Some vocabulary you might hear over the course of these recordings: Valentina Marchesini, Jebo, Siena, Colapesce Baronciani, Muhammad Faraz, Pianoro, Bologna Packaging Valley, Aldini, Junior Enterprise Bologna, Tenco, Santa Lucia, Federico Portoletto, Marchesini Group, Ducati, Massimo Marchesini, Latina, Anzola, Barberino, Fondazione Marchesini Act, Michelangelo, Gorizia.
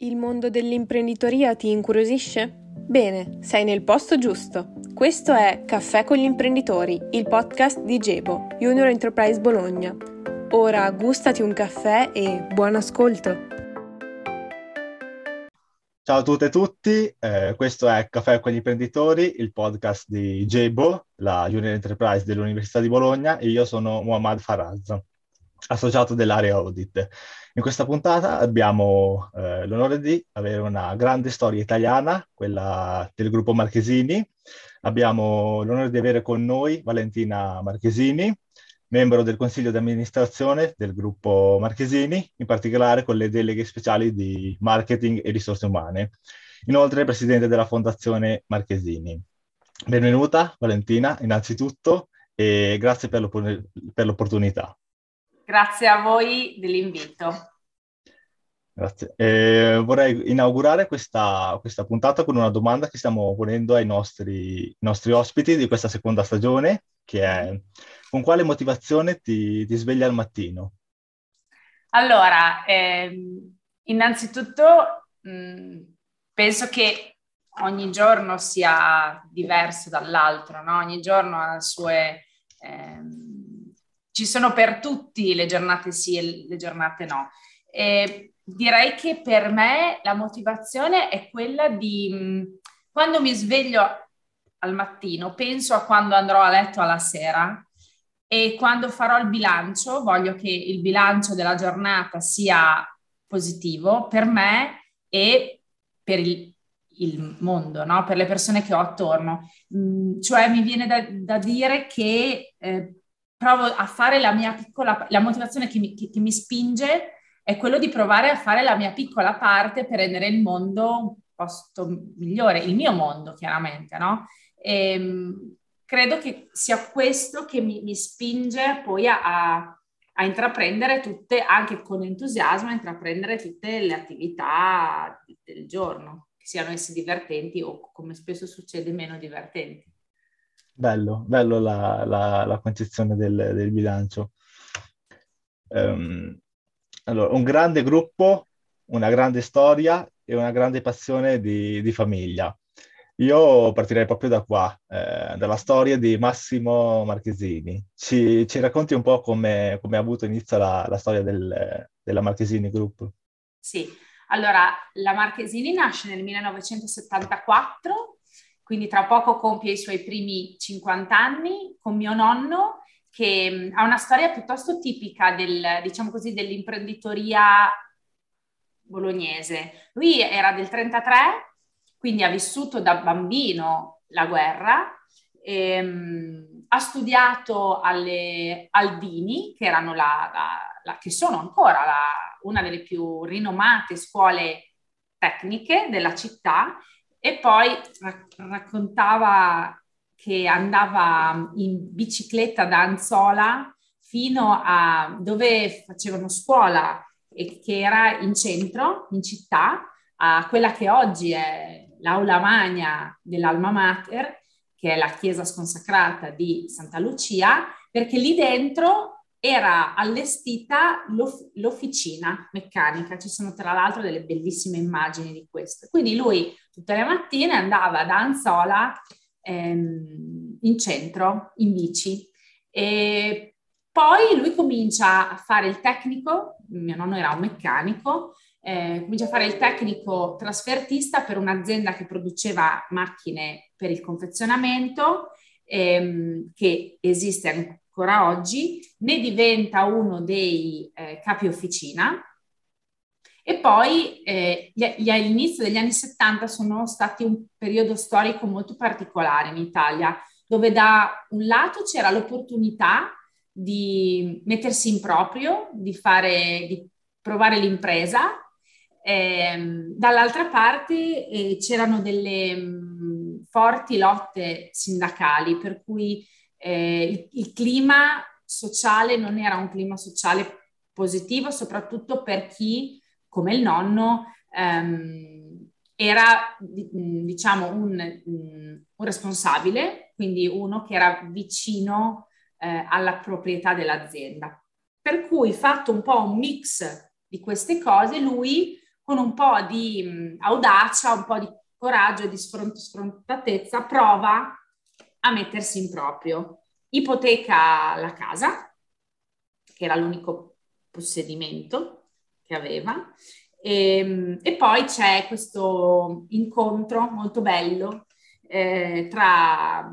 Il mondo dell'imprenditoria ti incuriosisce? Bene, sei nel posto giusto. Questo è Caffè con gli imprenditori, il podcast di Jebo, Junior Enterprise Bologna. Ora gustati un caffè e buon ascolto. Ciao a tutte e tutti, questo è Caffè con gli imprenditori, il podcast di Jebo, la Junior Enterprise dell'Università di Bologna, e io sono Muhammad Faraz, associato dell'area Audit. In questa puntata abbiamo l'onore di avere una grande storia italiana, quella del gruppo Marchesini. Abbiamo l'onore di avere con noi Valentina Marchesini, membro del consiglio di amministrazione del gruppo Marchesini, in particolare con le deleghe speciali di marketing e risorse umane. Inoltre presidente della Fondazione Marchesini. Benvenuta Valentina, innanzitutto, e grazie per l'opportunità. Grazie a voi dell'invito. Grazie. Vorrei inaugurare questa puntata con una domanda che stiamo ponendo ai nostri ospiti di questa seconda stagione, che è: con quale motivazione ti svegli al mattino? Allora, innanzitutto penso che ogni giorno sia diverso dall'altro, no? Ogni giorno ha le sue... Ci sono per tutti le giornate sì e le giornate no. Direi che per me la motivazione è quella di, quando mi sveglio al mattino, penso a quando andrò a letto alla sera, e quando farò il bilancio, voglio che il bilancio della giornata sia positivo per me e per il mondo, no? Per le persone che ho attorno. Cioè mi viene da dire che... provo a fare la mia piccola... La motivazione che mi spinge è quello di provare a fare la mia piccola parte per rendere il mondo un posto migliore, il mio mondo chiaramente, no? E credo che sia questo che mi spinge poi a intraprendere tutte, anche con entusiasmo, a intraprendere tutte le attività del giorno, che siano esse divertenti o, come spesso succede, meno divertenti. Bello la concezione del bilancio. Allora, un grande gruppo, una grande storia e una grande passione di famiglia. Io partirei proprio da qua, dalla storia di Massimo Marchesini. Ci racconti un po' come ha avuto inizio la storia della Marchesini Group? Sì, allora la Marchesini nasce nel 1974, quindi tra poco compie i suoi primi 50 anni, con mio nonno, che ha una storia piuttosto tipica dell'imprenditoria bolognese. Lui era del 33, quindi ha vissuto da bambino la guerra, ha studiato alle Aldini, che erano che sono ancora una delle più rinomate scuole tecniche della città. E poi raccontava che andava in bicicletta da Anzola fino a dove facevano scuola, e che era in centro, in città, a quella che oggi è l'aula magna dell'Alma Mater, che è la chiesa sconsacrata di Santa Lucia, perché lì dentro era allestita l'officina meccanica. Ci sono tra l'altro delle bellissime immagini di questo. Quindi lui... Tutte le mattine andava da Anzola in centro, in bici. E poi lui comincia a fare il tecnico, mio nonno era un meccanico, comincia a fare il tecnico trasfertista per un'azienda che produceva macchine per il confezionamento, che esiste ancora oggi, ne diventa uno dei capi officina. E poi all'inizio degli anni 70 sono stati un periodo storico molto particolare in Italia, dove da un lato c'era l'opportunità di mettersi in proprio, di provare l'impresa, dall'altra parte c'erano delle forti lotte sindacali, per cui il clima sociale non era un clima sociale positivo, soprattutto per chi, come il nonno, era, diciamo, un responsabile, quindi uno che era vicino alla proprietà dell'azienda. Per cui, fatto un po' un mix di queste cose, lui con un po' di audacia, un po' di coraggio e di sfrontatezza prova a mettersi in proprio. Ipoteca la casa, che era l'unico possedimento che aveva, e poi c'è questo incontro molto bello tra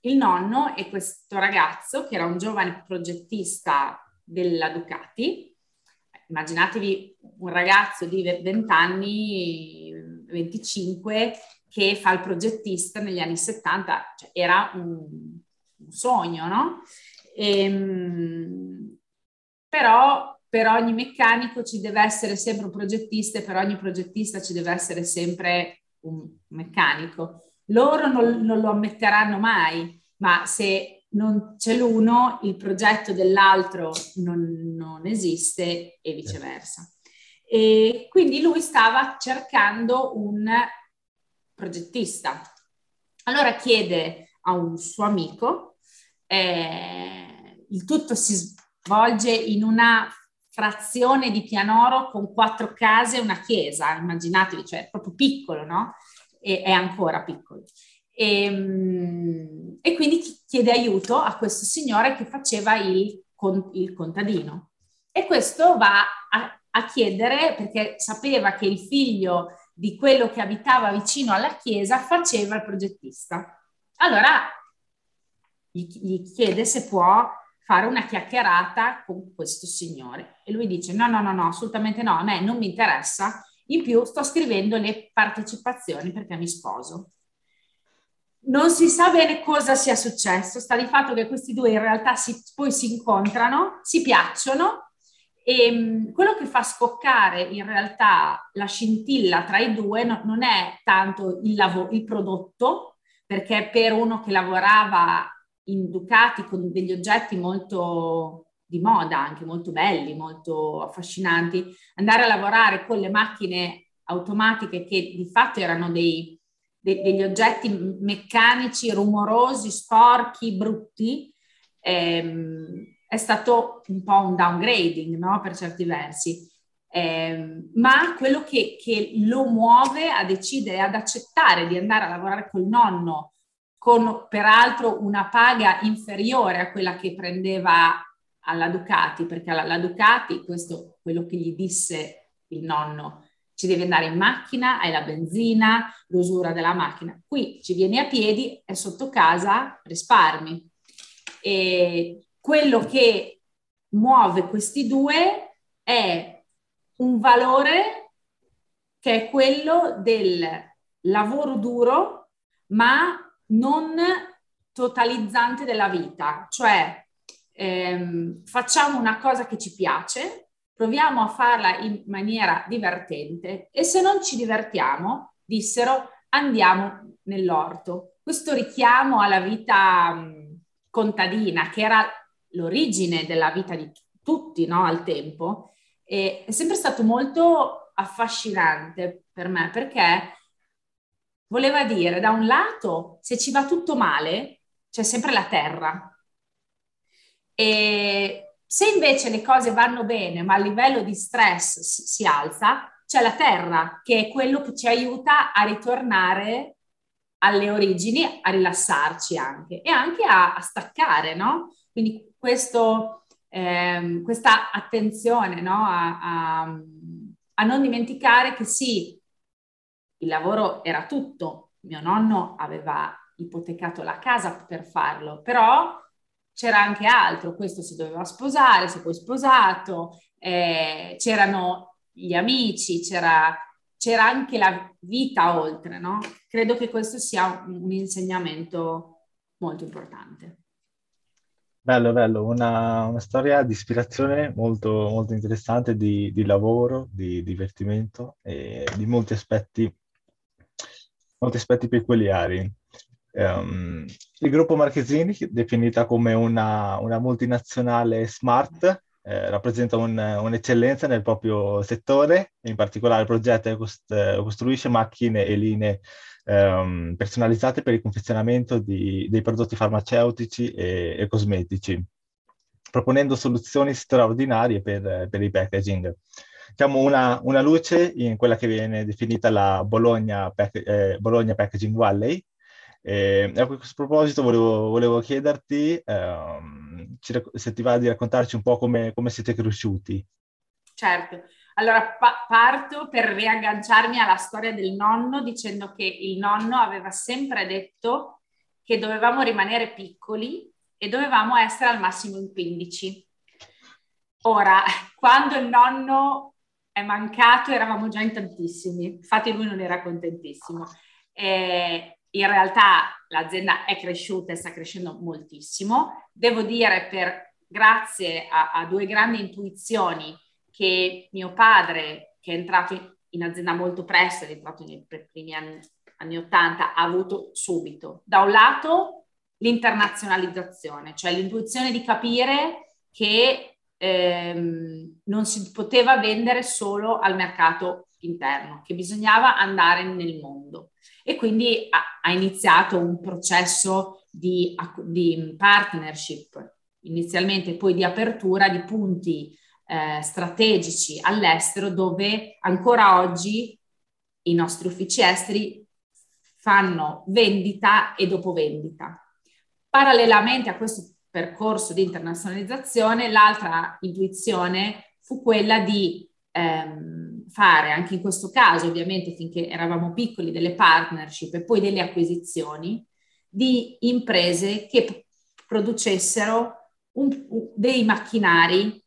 il nonno e questo ragazzo che era un giovane progettista della Ducati. Immaginatevi un ragazzo di 20 anni, 25, che fa il progettista negli anni 70, cioè era un sogno, no? Però per ogni meccanico ci deve essere sempre un progettista e per ogni progettista ci deve essere sempre un meccanico. Loro non lo ammetteranno mai, ma se non c'è l'uno, il progetto dell'altro non esiste e viceversa. E quindi lui stava cercando un progettista. Allora chiede a un suo amico, il tutto si svolge in una frazione di Pianoro con 4 case e una chiesa, immaginatevi, cioè proprio piccolo, no? E è ancora piccolo. E quindi chiede aiuto a questo signore che faceva il contadino, e questo va a chiedere perché sapeva che il figlio di quello che abitava vicino alla chiesa faceva il progettista. Allora gli chiede se può fare una chiacchierata con questo signore e lui dice no, assolutamente no, a me non mi interessa, in più sto scrivendo le partecipazioni perché mi sposo. Non si sa bene cosa sia successo, sta di fatto che questi due in realtà poi si incontrano, si piacciono, e quello che fa scoccare in realtà la scintilla tra i due non è tanto il prodotto, perché per uno che lavorava in Ducati con degli oggetti molto di moda, anche molto belli, molto affascinanti, andare a lavorare con le macchine automatiche che di fatto erano degli oggetti meccanici, rumorosi, sporchi, brutti, è stato un po' un downgrading, no? Per certi versi, ma quello che lo muove a decidere, ad accettare di andare a lavorare col nonno, con peraltro una paga inferiore a quella che prendeva alla Ducati, perché alla Ducati, questo è quello che gli disse il nonno, ci devi andare in macchina, hai la benzina, l'usura della macchina. Qui ci vieni a piedi, è sotto casa, risparmi. E quello che muove questi due è un valore che è quello del lavoro duro, ma non totalizzante della vita. Cioè facciamo una cosa che ci piace, proviamo a farla in maniera divertente e se non ci divertiamo, dissero, andiamo nell'orto. Questo richiamo alla vita contadina, che era l'origine della vita di tutti, no, al tempo, è sempre stato molto affascinante per me, perché voleva dire, da un lato, se ci va tutto male, c'è sempre la terra. Se invece le cose vanno bene, ma il livello di stress si alza, c'è la terra, che è quello che ci aiuta a ritornare alle origini, a rilassarci anche, e anche a staccare, no? Quindi questa attenzione, no? a non dimenticare che sì, il lavoro era tutto, mio nonno aveva ipotecato la casa per farlo, però c'era anche altro, questo si doveva sposare, si è poi sposato, c'erano gli amici, c'era anche la vita oltre, no? Credo che questo sia un insegnamento molto importante. Bello, una storia di ispirazione molto, molto interessante, di lavoro, di divertimento e di molti aspetti peculiari. Il gruppo Marchesini, definita come una multinazionale smart, rappresenta un'eccellenza nel proprio settore, in particolare progetta e costruisce macchine e linee personalizzate per il confezionamento dei prodotti farmaceutici e cosmetici, proponendo soluzioni straordinarie per il packaging. diciamo una luce in quella che viene definita la Bologna Packaging Valley. E a questo proposito volevo chiederti se ti va di raccontarci un po' come siete cresciuti. Certo. Allora, parto per riagganciarmi alla storia del nonno, dicendo che il nonno aveva sempre detto che dovevamo rimanere piccoli e dovevamo essere al massimo in 15. Ora, quando il nonno è mancato eravamo già in tantissimi, infatti lui non era contentissimo. In realtà l'azienda è cresciuta e sta crescendo moltissimo. Devo dire, grazie a due grandi intuizioni, che mio padre, che è entrato in azienda molto presto, è entrato nei primi anni 80, ha avuto subito. Da un lato l'internazionalizzazione, cioè l'intuizione di capire che non si poteva vendere solo al mercato interno, che bisognava andare nel mondo. E quindi ha iniziato un processo di partnership, inizialmente poi di apertura di punti strategici all'estero, dove ancora oggi i nostri uffici esteri fanno vendita e dopovendita. Parallelamente a questo percorso di internazionalizzazione, l'altra intuizione fu quella di fare, anche in questo caso ovviamente finché eravamo piccoli, delle partnership e poi delle acquisizioni di imprese che producessero dei macchinari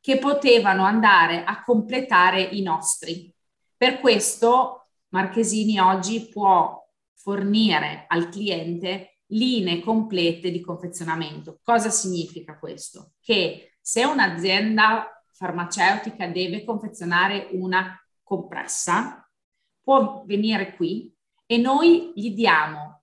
che potevano andare a completare i nostri. Per questo Marchesini oggi può fornire al cliente linee complete di confezionamento. Cosa significa questo? Che se un'azienda farmaceutica deve confezionare una compressa, può venire qui e noi gli diamo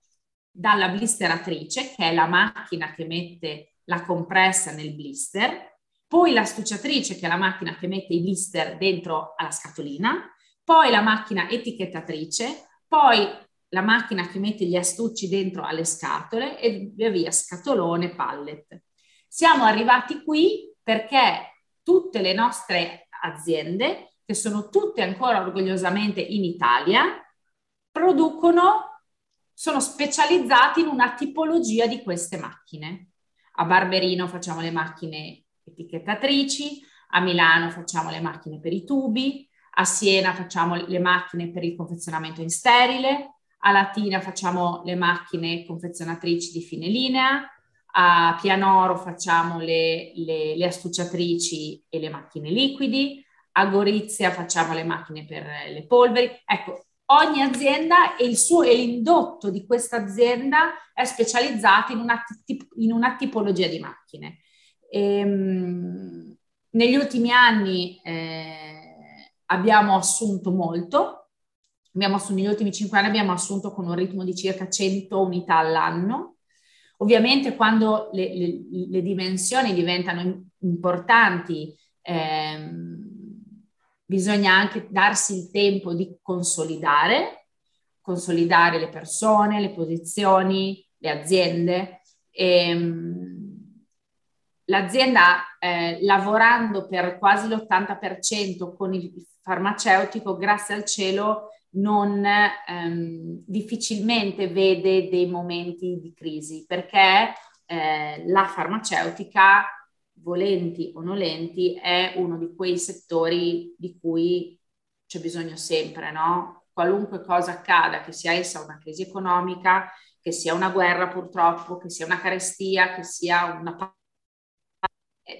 dalla blisteratrice, che è la macchina che mette la compressa nel blister, poi l'astucciatrice, che è la macchina che mette i blister dentro alla scatolina, poi la macchina etichettatrice, poi la macchina che mette gli astucci dentro alle scatole e via via, scatolone, pallet. Siamo arrivati qui perché tutte le nostre aziende, che sono tutte ancora orgogliosamente in Italia, sono specializzati in una tipologia di queste macchine. A Barberino facciamo le macchine etichettatrici, a Milano facciamo le macchine per i tubi, a Siena facciamo le macchine per il confezionamento in sterile, a Latina facciamo le macchine confezionatrici di fine linea, a Pianoro facciamo le astucciatrici e le macchine liquidi, a Gorizia facciamo le macchine per le polveri. Ecco, ogni azienda e l'indotto di questa azienda è specializzato in una tipologia di macchine. Negli ultimi anni abbiamo assunto molto, negli ultimi 5 anni abbiamo assunto con un ritmo di circa 100 unità all'anno. Ovviamente quando le dimensioni diventano importanti, bisogna anche darsi il tempo di consolidare le persone, le posizioni, le aziende. L'azienda, lavorando per quasi l'80% con il farmaceutico, grazie al cielo, difficilmente vede dei momenti di crisi, perché la farmaceutica, volenti o nolenti, è uno di quei settori di cui c'è bisogno sempre, no? Qualunque cosa accada, che sia essa una crisi economica, che sia una guerra purtroppo, che sia una carestia, che sia una...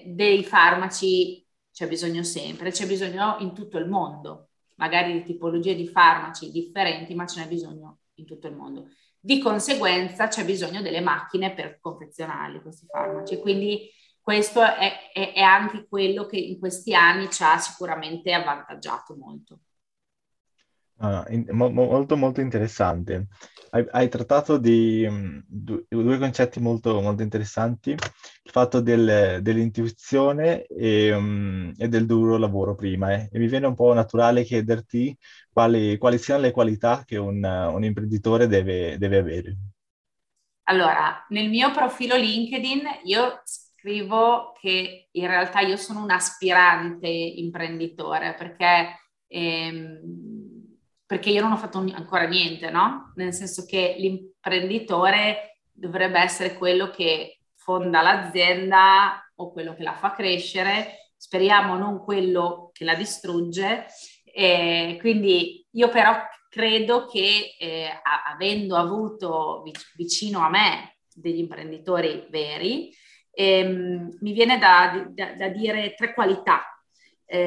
dei farmaci c'è bisogno sempre, c'è bisogno in tutto il mondo, magari di tipologie di farmaci differenti, ma ce n'è bisogno in tutto il mondo. Di conseguenza c'è bisogno delle macchine per confezionarli questi farmaci, quindi questo è anche quello che in questi anni ci ha sicuramente avvantaggiato molto. Molto molto interessante. Hai trattato di due concetti molto, molto interessanti, il fatto dell'intuizione e del duro lavoro prima, e mi viene un po' naturale chiederti quali siano le qualità che un imprenditore deve avere. Allora, nel mio profilo LinkedIn io scrivo che in realtà io sono un aspirante imprenditore, perché io non ho fatto ancora niente, no? Nel senso che l'imprenditore dovrebbe essere quello che fonda l'azienda o quello che la fa crescere, speriamo non quello che la distrugge. Quindi io però credo che avendo avuto vicino a me degli imprenditori veri, mi viene da dire tre qualità.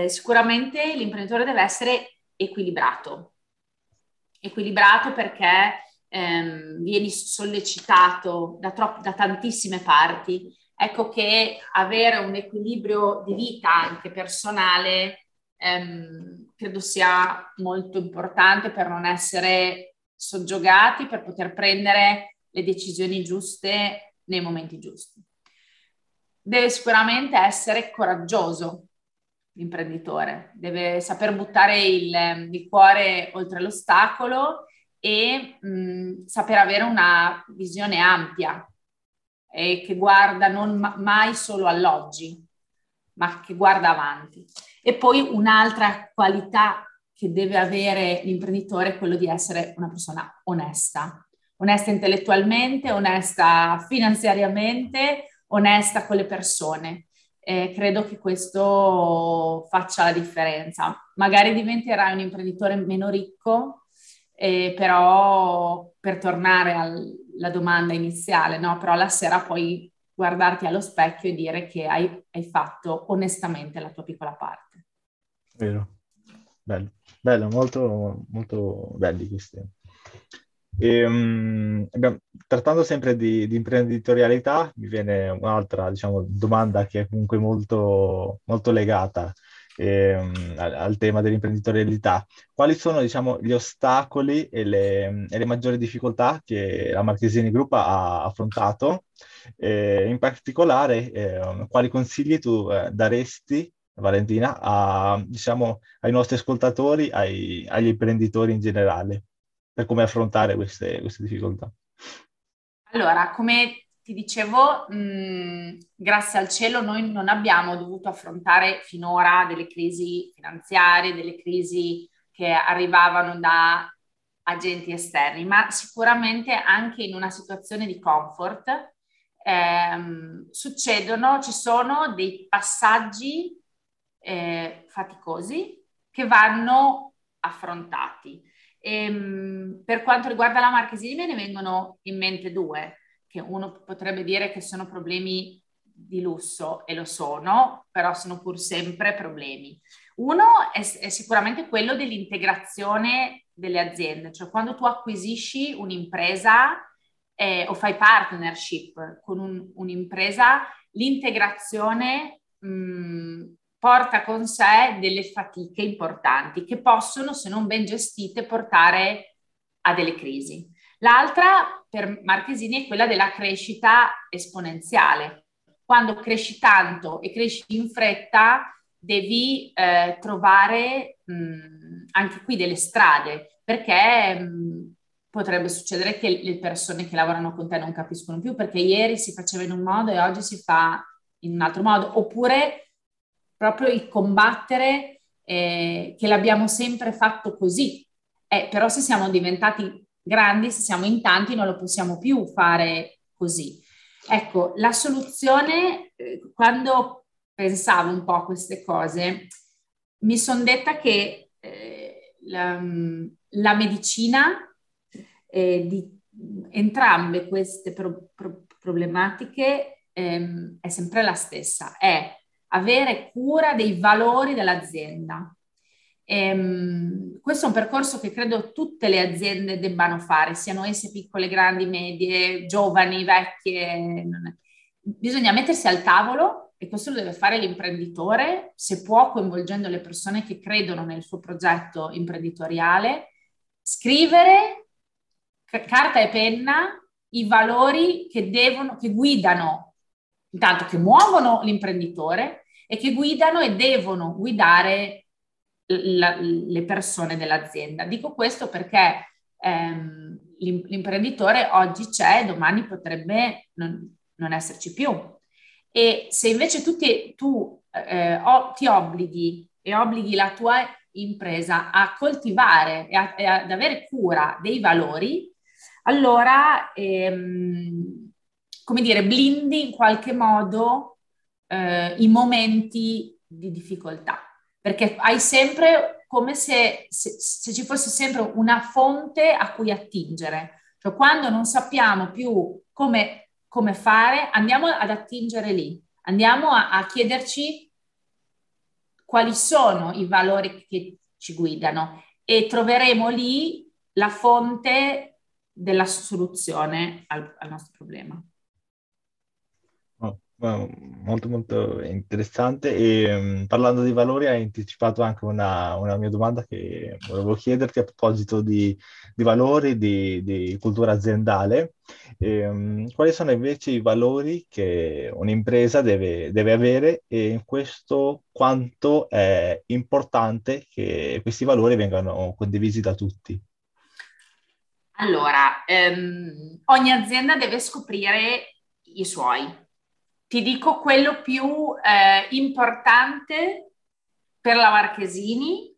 Sicuramente l'imprenditore deve essere equilibrato perché vieni sollecitato da tantissime parti. Ecco che avere un equilibrio di vita anche personale credo sia molto importante per non essere soggiogati, per poter prendere le decisioni giuste nei momenti giusti. Deve sicuramente essere coraggioso l'imprenditore, deve saper buttare il cuore oltre l'ostacolo e saper avere una visione ampia e che guarda non mai solo all'oggi, ma che guarda avanti. E poi un'altra qualità che deve avere l'imprenditore è quello di essere una persona onesta intellettualmente, onesta finanziariamente, onesta con le persone. Credo che questo faccia la differenza. Magari diventerai un imprenditore meno ricco, però per tornare alla domanda iniziale, no? Però la sera puoi guardarti allo specchio e dire che hai fatto onestamente la tua piccola parte. Vero, bello, molto, molto belli questi. Trattando sempre di imprenditorialità, mi viene un'altra, diciamo, domanda che è comunque molto, molto legata al tema dell'imprenditorialità. Quali sono, diciamo, gli ostacoli e le maggiori difficoltà che la Marchesini Group ha affrontato? In particolare, quali consigli tu daresti, Valentina, diciamo, ai nostri ascoltatori, agli imprenditori in generale, per come affrontare queste difficoltà? Allora, come ti dicevo, grazie al cielo noi non abbiamo dovuto affrontare finora delle crisi finanziarie, delle crisi che arrivavano da agenti esterni, ma sicuramente anche in una situazione di comfort ci sono dei passaggi faticosi che vanno affrontati. Per quanto riguarda la Marchesini me ne vengono in mente due, che uno potrebbe dire che sono problemi di lusso, e lo sono, però sono pur sempre problemi. Uno è sicuramente quello dell'integrazione delle aziende, cioè quando tu acquisisci un'impresa o fai partnership con un'impresa, l'integrazione porta con sé delle fatiche importanti che possono, se non ben gestite, portare a delle crisi. L'altra per Marchesini è quella della crescita esponenziale. Quando cresci tanto e cresci in fretta, devi trovare anche qui delle strade, perché potrebbe succedere che le persone che lavorano con te non capiscono più, perché ieri si faceva in un modo e oggi si fa in un altro modo, oppure proprio il combattere che l'abbiamo sempre fatto così. Però se siamo diventati grandi, se siamo in tanti, non lo possiamo più fare così. Ecco, la soluzione, quando pensavo un po' a queste cose, mi sono detta che la medicina di entrambe queste problematiche è sempre la stessa, è avere cura dei valori dell'azienda. Questo è un percorso che credo tutte le aziende debbano fare, siano esse piccole, grandi, medie, giovani, vecchie. Bisogna mettersi al tavolo, e questo lo deve fare l'imprenditore, se può, coinvolgendo le persone che credono nel suo progetto imprenditoriale, scrivere carta e penna i valori che guidano, intanto che muovono l'imprenditore e che guidano e devono guidare le persone dell'azienda. Dico questo perché l'imprenditore oggi c'è e domani potrebbe non esserci più. E se invece tu ti obblighi e obblighi la tua impresa a coltivare e ad avere cura dei valori, allora blindi in qualche modo i momenti di difficoltà, perché hai sempre come se ci fosse sempre una fonte a cui attingere. Cioè, quando non sappiamo più come fare, andiamo ad attingere lì, andiamo a chiederci quali sono i valori che ci guidano, e troveremo lì la fonte della soluzione al nostro problema. Oh, molto molto interessante. E parlando di valori, hai anticipato anche una mia domanda che volevo chiederti a proposito di valori, di cultura aziendale. Quali sono invece i valori che un'impresa deve avere, e in questo quanto è importante che questi valori vengano condivisi da tutti? Allora, ogni azienda deve scoprire i suoi. Ti dico quello più importante per la Marchesini,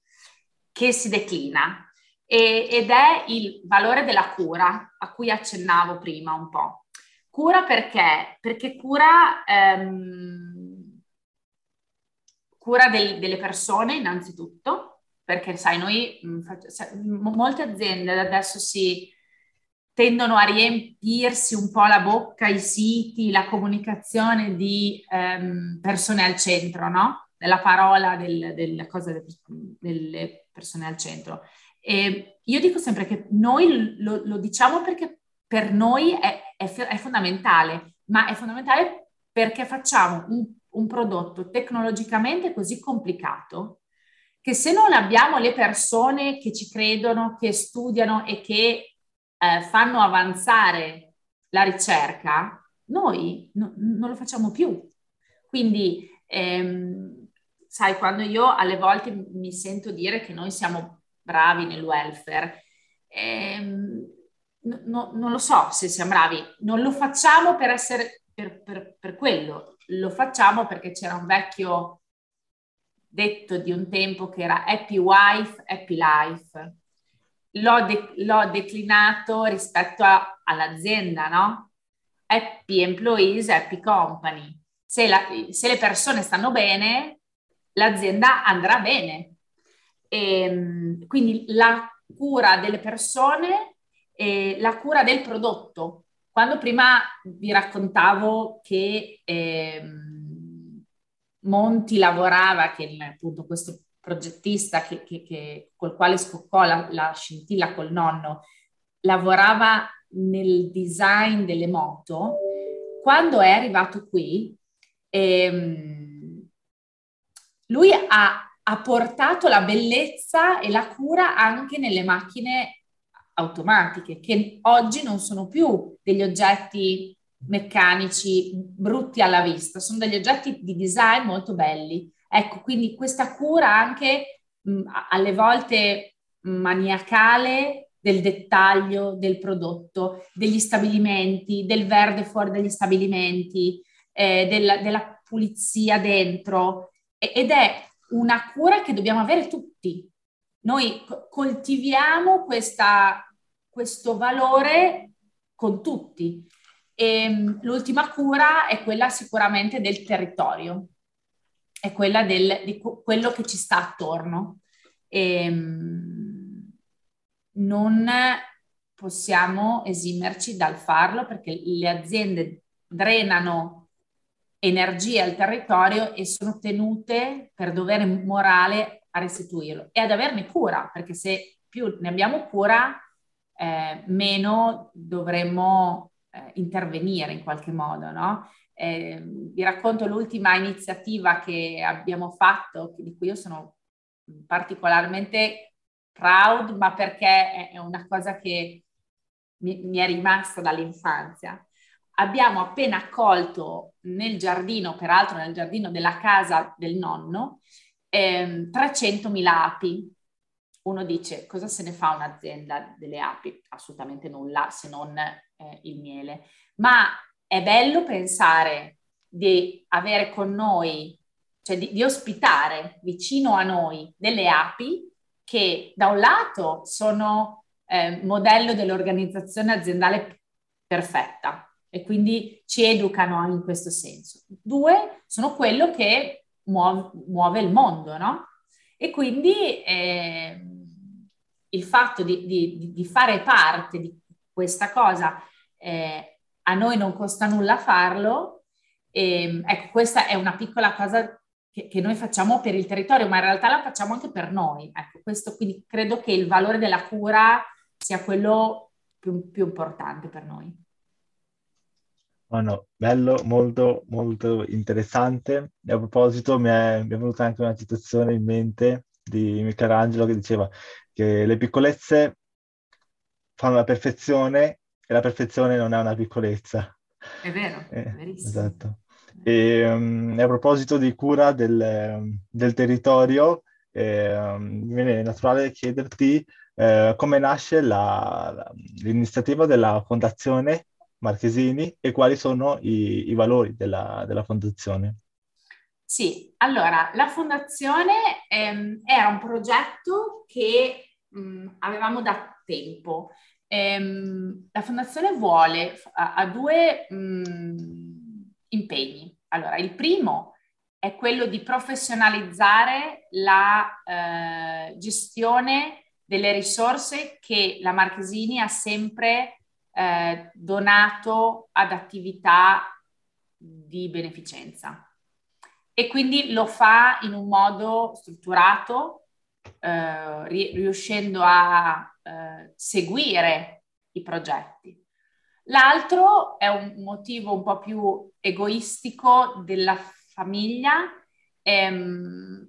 che si declina, ed è il valore della cura, a cui accennavo prima un po'. Cura perché? Perché cura delle persone innanzitutto, perché sai, noi molte aziende adesso tendono a riempirsi un po' la bocca, i siti, la comunicazione di persone al centro, no? Della parola, della cosa delle persone al centro. E io dico sempre che noi lo diciamo perché per noi è fondamentale, ma è fondamentale perché facciamo un prodotto tecnologicamente così complicato che, se non abbiamo le persone che ci credono, che studiano e che fanno avanzare la ricerca, noi non lo facciamo più. Quindi, sai, quando io alle volte mi sento dire che noi siamo bravi nel welfare, non lo so se siamo bravi, non lo facciamo per essere per quello, lo facciamo perché c'era un vecchio detto di un tempo che era happy wife, happy life. L'ho declinato rispetto all'azienda, no? Happy employees, happy company. Se le persone stanno bene, l'azienda andrà bene. E quindi la cura delle persone e la cura del prodotto. Quando prima vi raccontavo che Monti lavorava, che appunto questo progettista che col quale scoccò la scintilla col nonno, lavorava nel design delle moto, quando è arrivato qui lui ha portato la bellezza e la cura anche nelle macchine automatiche, che oggi non sono più degli oggetti meccanici brutti alla vista, sono degli oggetti di design molto belli. Ecco, quindi questa cura anche alle volte maniacale del dettaglio del prodotto, degli stabilimenti, del verde fuori dagli stabilimenti, della pulizia dentro, ed è una cura che dobbiamo avere tutti. Noi coltiviamo questo valore con tutti. E l'ultima cura è quella sicuramente del territorio, è quella di quello che ci sta attorno. Non possiamo esimerci dal farlo, perché le aziende drenano energia al territorio e sono tenute per dovere morale a restituirlo e ad averne cura, perché se più ne abbiamo cura, meno dovremmo intervenire in qualche modo, no? Vi racconto l'ultima iniziativa che abbiamo fatto, di cui io sono particolarmente proud, ma perché è una cosa che mi è rimasta dall'infanzia. Abbiamo appena accolto nel giardino, peraltro nel giardino della casa del nonno, 300.000 api. Uno dice: cosa se ne fa un'azienda delle api? Assolutamente nulla, se non il miele. Ma è bello pensare di avere con noi, cioè di ospitare vicino a noi delle api che da un lato sono modello dell'organizzazione aziendale perfetta e quindi ci educano in questo senso. Due, sono quello che muove il mondo, no? E quindi il fatto di fare parte di questa cosa, a noi non costa nulla farlo, ecco, questa è una piccola cosa che noi facciamo per il territorio, ma in realtà la facciamo anche per noi. Ecco, questo, quindi credo che il valore della cura sia quello più importante per noi. Bueno, bello, molto, molto interessante. E a proposito, mi è venuta anche una citazione in mente di Michelangelo che diceva che le piccolezze fanno la perfezione e la perfezione non è una piccolezza. È vero, è verissimo. Esatto. E a proposito di cura del territorio, mi viene naturale chiederti come nasce l'iniziativa della Fondazione Marchesini e quali sono i valori della Fondazione. Sì, allora, la Fondazione era un progetto che avevamo da tempo. La Fondazione vuole, ha due impegni. Allora, il primo è quello di professionalizzare la gestione delle risorse che la Marchesini ha sempre donato ad attività di beneficenza, e quindi lo fa in un modo strutturato, riuscendo a seguire i progetti. L'altro è un motivo un po' più egoistico della famiglia, perché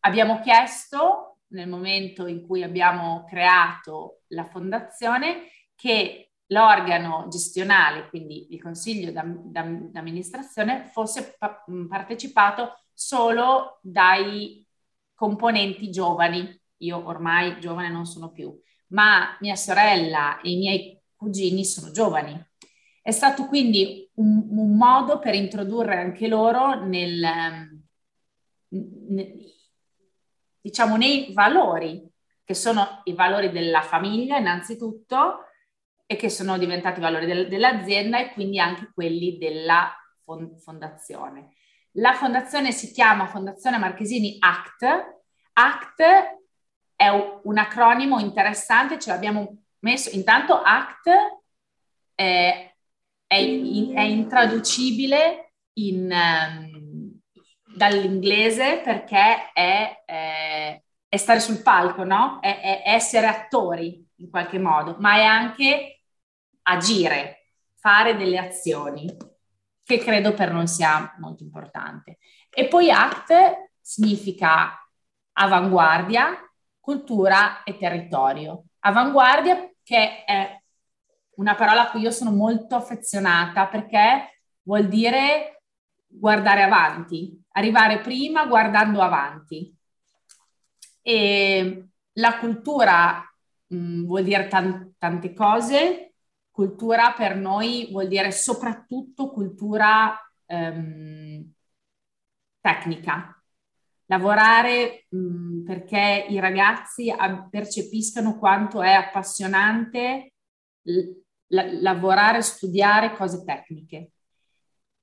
abbiamo chiesto, nel momento in cui abbiamo creato la fondazione, che l'organo gestionale, quindi il consiglio d'amministrazione, fosse partecipato solo dai componenti giovani. Io ormai giovane non sono più, ma mia sorella e i miei cugini sono giovani. È stato quindi un modo per introdurre anche loro diciamo nei valori, che sono i valori della famiglia innanzitutto, e che sono diventati i valori dell'azienda e quindi anche quelli della fondazione. La fondazione si chiama Fondazione Marchesini Act. Act è un acronimo interessante, ce l'abbiamo messo. Intanto ACT è intraducibile dall'inglese, perché è stare sul palco, no? È essere attori in qualche modo, ma è anche agire, fare delle azioni, che credo per noi sia molto importante. E poi ACT significa avanguardia, cultura e territorio. Avanguardia, che è una parola a cui io sono molto affezionata, perché vuol dire guardare avanti, arrivare prima guardando avanti. E la cultura vuol dire tante cose. Cultura per noi vuol dire soprattutto cultura tecnica. Lavorare perché i ragazzi percepiscano quanto è appassionante lavorare, studiare cose tecniche,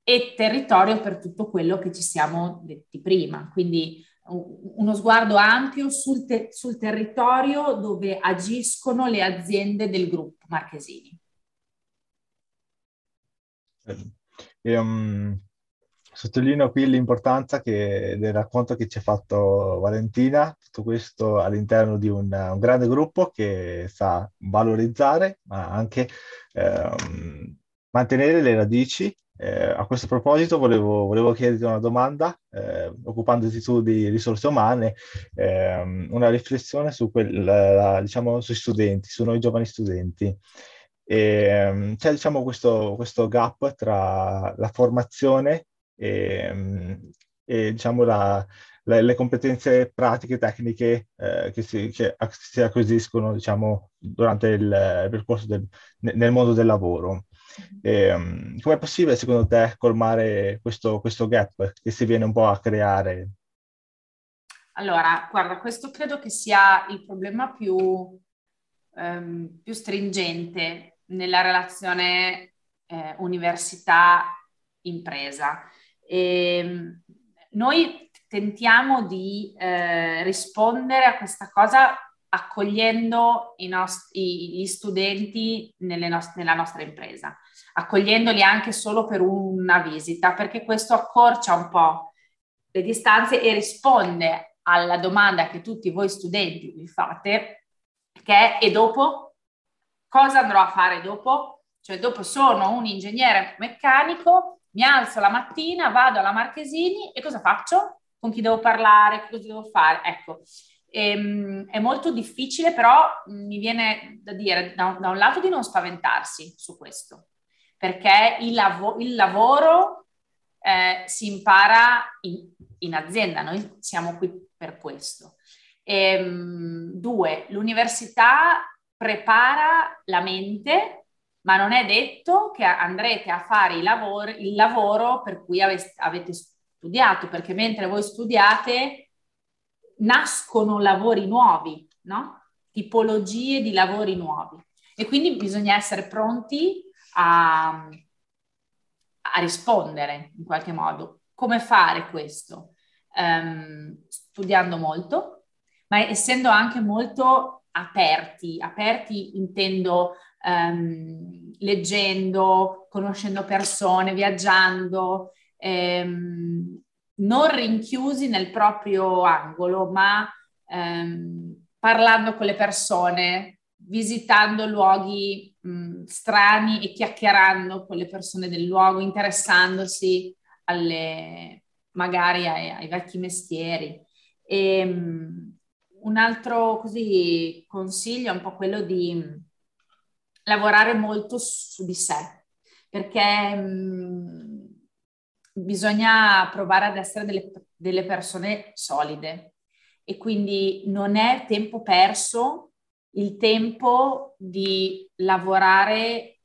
e territorio per tutto quello che ci siamo detti prima. Quindi uno sguardo ampio sul territorio dove agiscono le aziende del gruppo Marchesini. Sottolineo qui l'importanza del racconto che ci ha fatto Valentina, tutto questo all'interno di un grande gruppo che sa valorizzare, ma anche mantenere le radici. A questo proposito volevo chiederti una domanda, occupandoti tu di risorse umane, una riflessione su diciamo, sui studenti, su noi giovani studenti. C'è, diciamo, questo gap tra la formazione e diciamo le competenze pratiche, tecniche che si acquisiscono, diciamo, durante il percorso nel mondo del lavoro. Com'è possibile secondo te colmare questo gap che si viene un po' a creare? Allora, guarda, questo credo che sia il problema più stringente nella relazione università-impresa. Noi tentiamo di rispondere a questa cosa accogliendo gli studenti nella nostra impresa, accogliendoli anche solo per una visita, perché questo accorcia un po' le distanze e risponde alla domanda che tutti voi studenti vi fate, che è: e dopo? Cosa andrò a fare dopo? Cioè, dopo sono un ingegnere meccanico, mi alzo la mattina, vado alla Marchesini e cosa faccio? Con chi devo parlare? Cosa devo fare? Ecco. È molto difficile, però mi viene da dire da un lato di non spaventarsi su questo, perché il lavoro si impara in azienda, noi siamo qui per questo. Due, l'università prepara la mente, ma non è detto che andrete a fare il lavoro per cui avete studiato, perché mentre voi studiate nascono lavori nuovi, no? Tipologie di lavori nuovi, e quindi bisogna essere pronti a rispondere in qualche modo. Come fare questo? Studiando molto, ma essendo anche molto aperti intendo leggendo, conoscendo persone, viaggiando, non rinchiusi nel proprio angolo, ma parlando con le persone, visitando luoghi strani e chiacchierando con le persone del luogo, interessandosi magari ai vecchi mestieri. E, un altro così consiglio è un po' quello di lavorare molto su di sé, perché bisogna provare ad essere delle persone solide, e quindi non è tempo perso il tempo di lavorare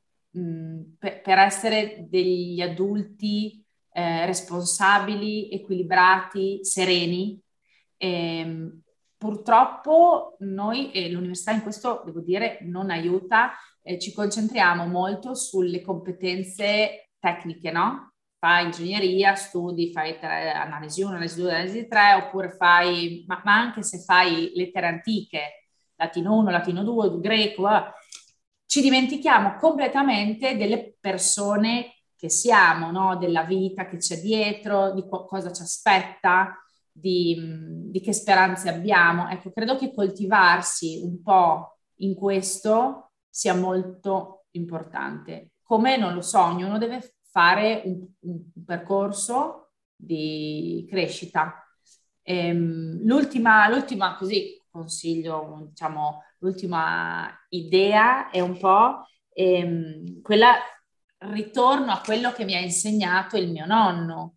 per essere degli adulti responsabili, equilibrati, sereni. Purtroppo noi, e l'università in questo devo dire non aiuta, ci concentriamo molto sulle competenze tecniche, no? Fai ingegneria, studi, fai analisi 1, analisi 2, analisi 3, oppure fai, ma anche se fai lettere antiche, latino 1, latino 2, greco, ci dimentichiamo completamente delle persone che siamo, no? Della vita che c'è dietro, di cosa ci aspetta, di che speranze abbiamo. Ecco, credo che coltivarsi un po' in questo sia molto importante. Come, non lo so, ognuno deve fare un percorso di crescita. L'ultima così consiglio, diciamo, l'ultima idea è un po' quella, ritorno a quello che mi ha insegnato il mio nonno: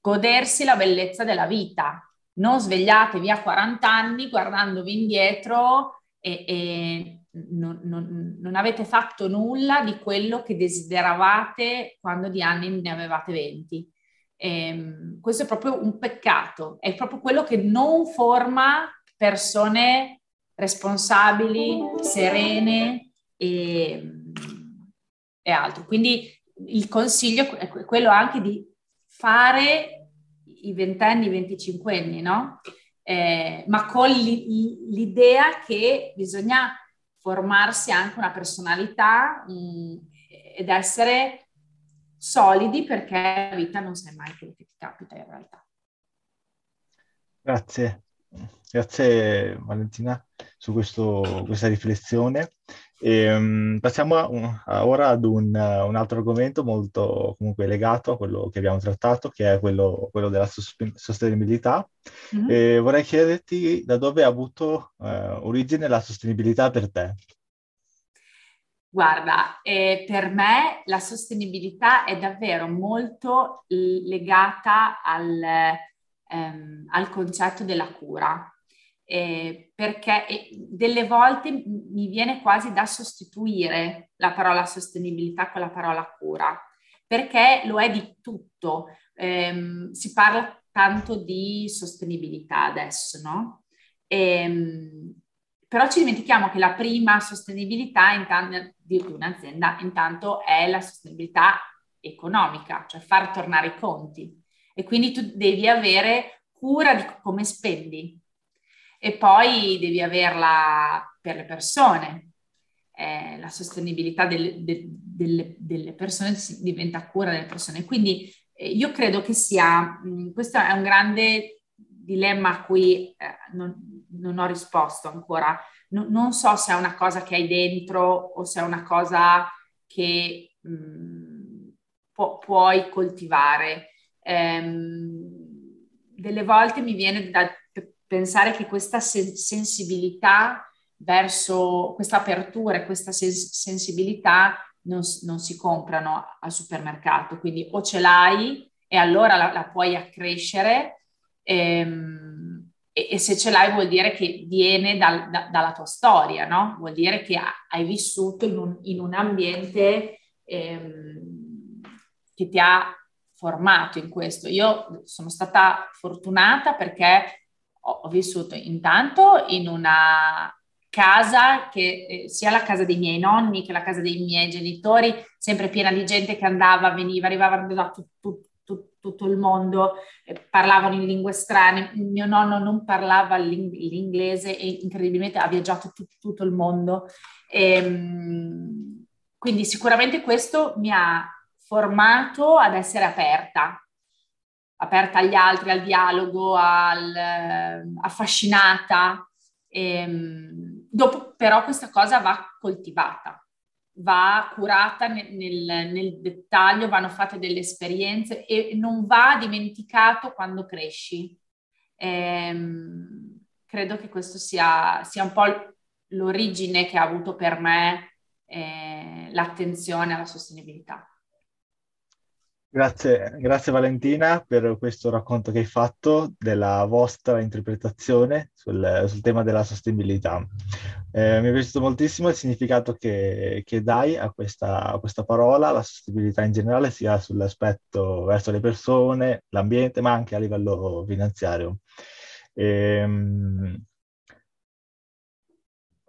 godersi la bellezza della vita. Non svegliatevi a 40 anni guardandovi indietro e non avete fatto nulla di quello che desideravate quando di anni ne avevate 20. Questo è proprio un peccato, è proprio quello che non forma persone responsabili, serene e altro. Quindi il consiglio è quello anche di fare i 20 anni, i 25 anni, no? Ma con l'idea che bisogna formarsi anche una personalità ed essere solidi, perché la vita non sai mai quello che ti capita in realtà. Grazie Valentina su questa riflessione. Passiamo ora ad un altro argomento molto comunque legato a quello che abbiamo trattato, che è quello della sostenibilità. Mm-hmm. Vorrei chiederti da dove ha avuto origine la sostenibilità per te. Guarda, per me la sostenibilità è davvero molto legata al concetto della cura. perché delle volte mi viene quasi da sostituire la parola sostenibilità con la parola cura, perché lo è di tutto. Si parla tanto di sostenibilità adesso, no? Però ci dimentichiamo che la prima sostenibilità di un'azienda intanto è la sostenibilità economica, cioè far tornare i conti. E quindi tu devi avere cura di come spendi e poi devi averla per le persone. La sostenibilità delle persone diventa cura delle persone. Quindi io credo che sia, questo è un grande dilemma a cui non ho risposto ancora. Non so se è una cosa che hai dentro o se è una cosa che puoi coltivare. Delle volte mi viene da pensare che questa sensibilità verso questa apertura e questa sensibilità non si comprano al supermercato, quindi o ce l'hai e allora la puoi accrescere, e se ce l'hai vuol dire che viene dalla tua storia, no? Vuol dire che hai vissuto in un ambiente che ti ha formato in questo. Io sono stata fortunata perché ho vissuto intanto in una casa che sia la casa dei miei nonni che la casa dei miei genitori, sempre piena di gente che andava, veniva, arrivava da tutto il mondo, parlavano in lingue strane. Mio nonno non parlava l'inglese e incredibilmente ha viaggiato tutto il mondo. Quindi sicuramente questo mi ha formato ad essere aperta agli altri, al dialogo, affascinata. Dopo però questa cosa va coltivata, va curata nel dettaglio, vanno fatte delle esperienze e non va dimenticato quando cresci. Credo che questo sia un po' l'origine che ha avuto per me l'attenzione alla sostenibilità. Grazie Valentina per questo racconto che hai fatto della vostra interpretazione sul tema della sostenibilità. Mi è piaciuto moltissimo il significato che dai a questa parola, la sostenibilità in generale, sia sull'aspetto verso le persone, l'ambiente, ma anche a livello finanziario.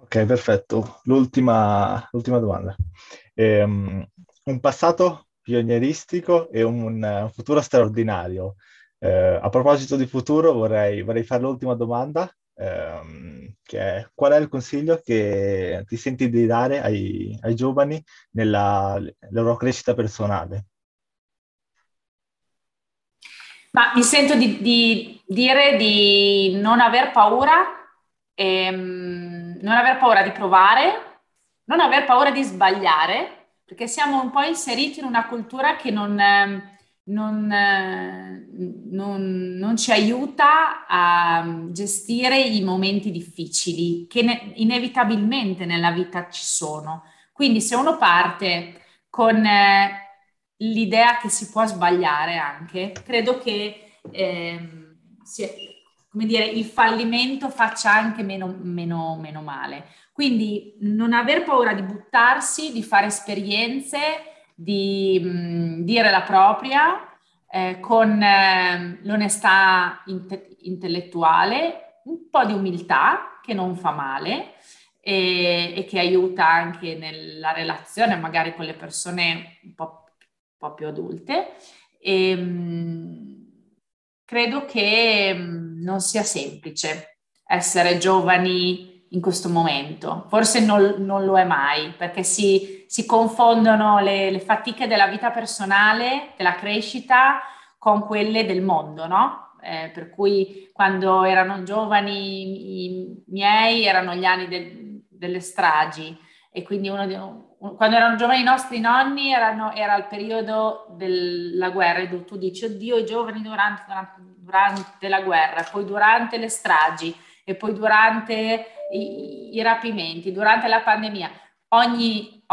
Ok, perfetto. L'ultima domanda. Un passato pionieristico e un futuro straordinario. A proposito di futuro vorrei fare l'ultima domanda, che è: qual è il consiglio che ti senti di dare ai giovani nella loro crescita personale? Ma mi sento di dire di non aver paura, non aver paura di provare, non aver paura di sbagliare, perché siamo un po' inseriti in una cultura che non ci aiuta a gestire i momenti difficili che inevitabilmente nella vita ci sono. Quindi se uno parte con l'idea che si può sbagliare anche, credo che il fallimento faccia anche meno male. Quindi non aver paura di buttarsi, di fare esperienze, di dire la propria con l'onestà intellettuale, un po' di umiltà che non fa male e che aiuta anche nella relazione magari con le persone un po' più adulte. Credo che non sia semplice essere giovani in questo momento, forse non lo è mai, perché si confondono le fatiche della vita personale, della crescita, con quelle del mondo, no? Per cui quando erano giovani i miei erano gli anni delle stragi, e quindi quando erano giovani i nostri nonni era il periodo della guerra, e tu dici: oddio, i giovani durante la guerra, poi durante le stragi e poi durante i rapimenti, durante la pandemia. Ogni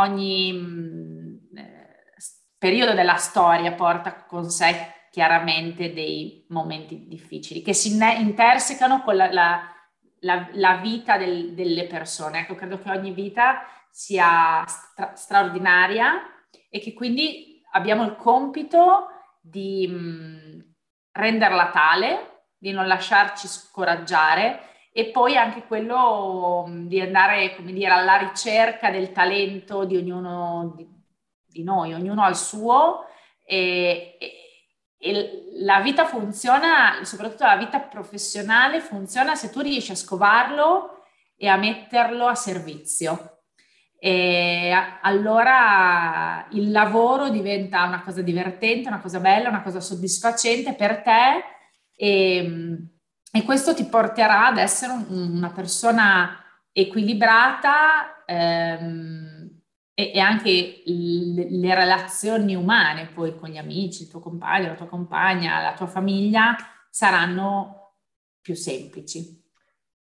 periodo della storia porta con sé chiaramente dei momenti difficili che si intersecano con la vita delle persone. Ecco, credo che ogni vita sia straordinaria e che quindi abbiamo il compito di renderla tale, di non lasciarci scoraggiare, e poi anche quello di andare, come dire, alla ricerca del talento di ognuno di noi, ognuno al suo, e la vita funziona, soprattutto la vita professionale funziona se tu riesci a scovarlo e a metterlo a servizio. E allora il lavoro diventa una cosa divertente, una cosa bella, una cosa soddisfacente per te, e questo ti porterà ad essere una persona equilibrata, e anche le relazioni umane poi con gli amici, il tuo compagno, la tua compagna, la tua famiglia saranno più semplici.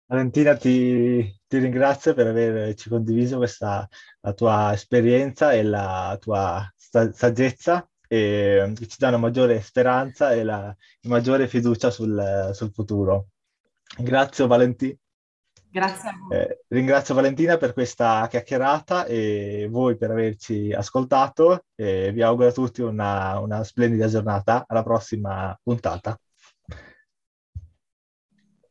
Valentina, ti ringrazio per averci condiviso questa, la tua esperienza e la tua saggezza, e ci dà una maggiore speranza e la maggiore fiducia sul futuro. Grazie Valentina. Grazie a voi. Ringrazio Valentina per questa chiacchierata e voi per averci ascoltato, e vi auguro a tutti una splendida giornata. Alla prossima puntata.